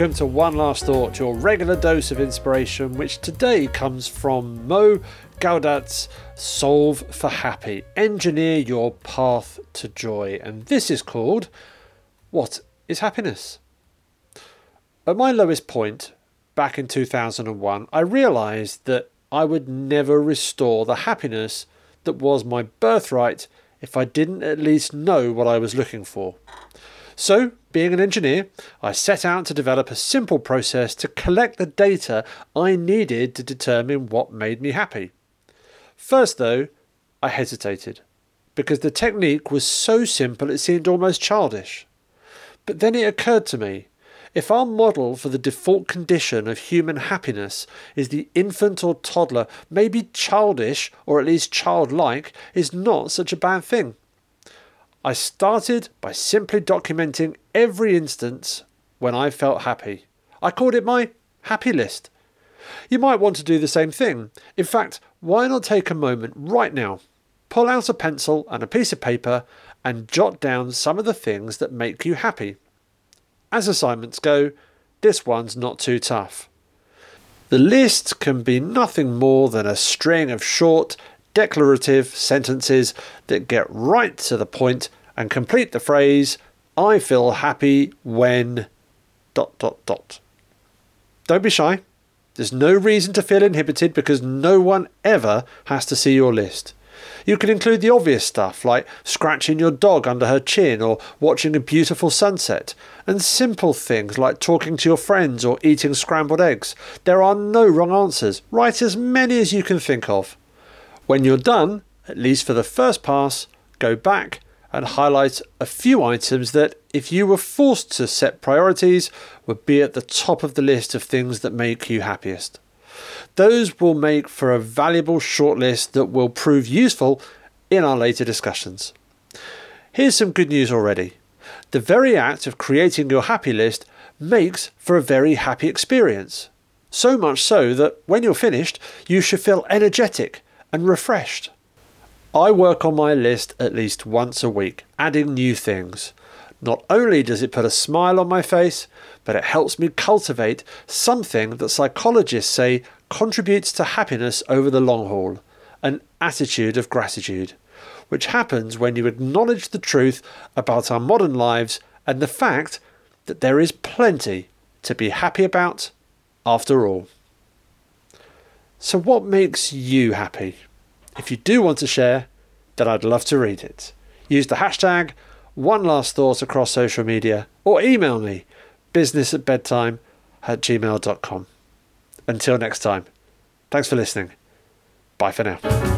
welcome to One Last Thought, your regular dose of inspiration, which today comes from Mo Gaudat's Solve for Happy. Engineer your path to joy. And this is called, What is Happiness? At my lowest point, back in 2001, I realised that I would never restore the happiness that was my birthright if I didn't at least know what I was looking for. So, being an engineer, I set out to develop a simple process to collect the data I needed to determine what made me happy. First, though, I hesitated, because the technique was so simple it seemed almost childish. But then it occurred to me, if our model for the default condition of human happiness is the infant or toddler, maybe childish, or at least childlike, is not such a bad thing. I started by simply documenting every instance when I felt happy. I called it my happy list. You might want to do the same thing. In fact, why not take a moment right now, pull out a pencil and a piece of paper and jot down some of the things that make you happy. As assignments go, this one's not too tough. The list can be nothing more than a string of short, declarative sentences that get right to the point and complete the phrase, I feel happy when... ... Don't be shy. There's no reason to feel inhibited because no one ever has to see your list. You can include the obvious stuff like scratching your dog under her chin or watching a beautiful sunset, and simple things like talking to your friends or eating scrambled eggs. There are no wrong answers. Write as many as you can think of. When you're done, at least for the first pass, go back and highlight a few items that, if you were forced to set priorities, would be at the top of the list of things that make you happiest. Those will make for a valuable shortlist that will prove useful in our later discussions. Here's some good news already. The very act of creating your happy list makes for a very happy experience. So much so that when you're finished, you should feel energetic and refreshed. I work on my list at least once a week, adding new things. Not only does it put a smile on my face, but it helps me cultivate something that psychologists say contributes to happiness over the long haul, an attitude of gratitude, which happens when you acknowledge the truth about our modern lives and the fact that there is plenty to be happy about after all. So what makes you happy? If you do want to share, then I'd love to read it. Use the hashtag #OneLastThought across social media or email me business@bedtime@gmail.com. Until next time, thanks for listening. Bye for now.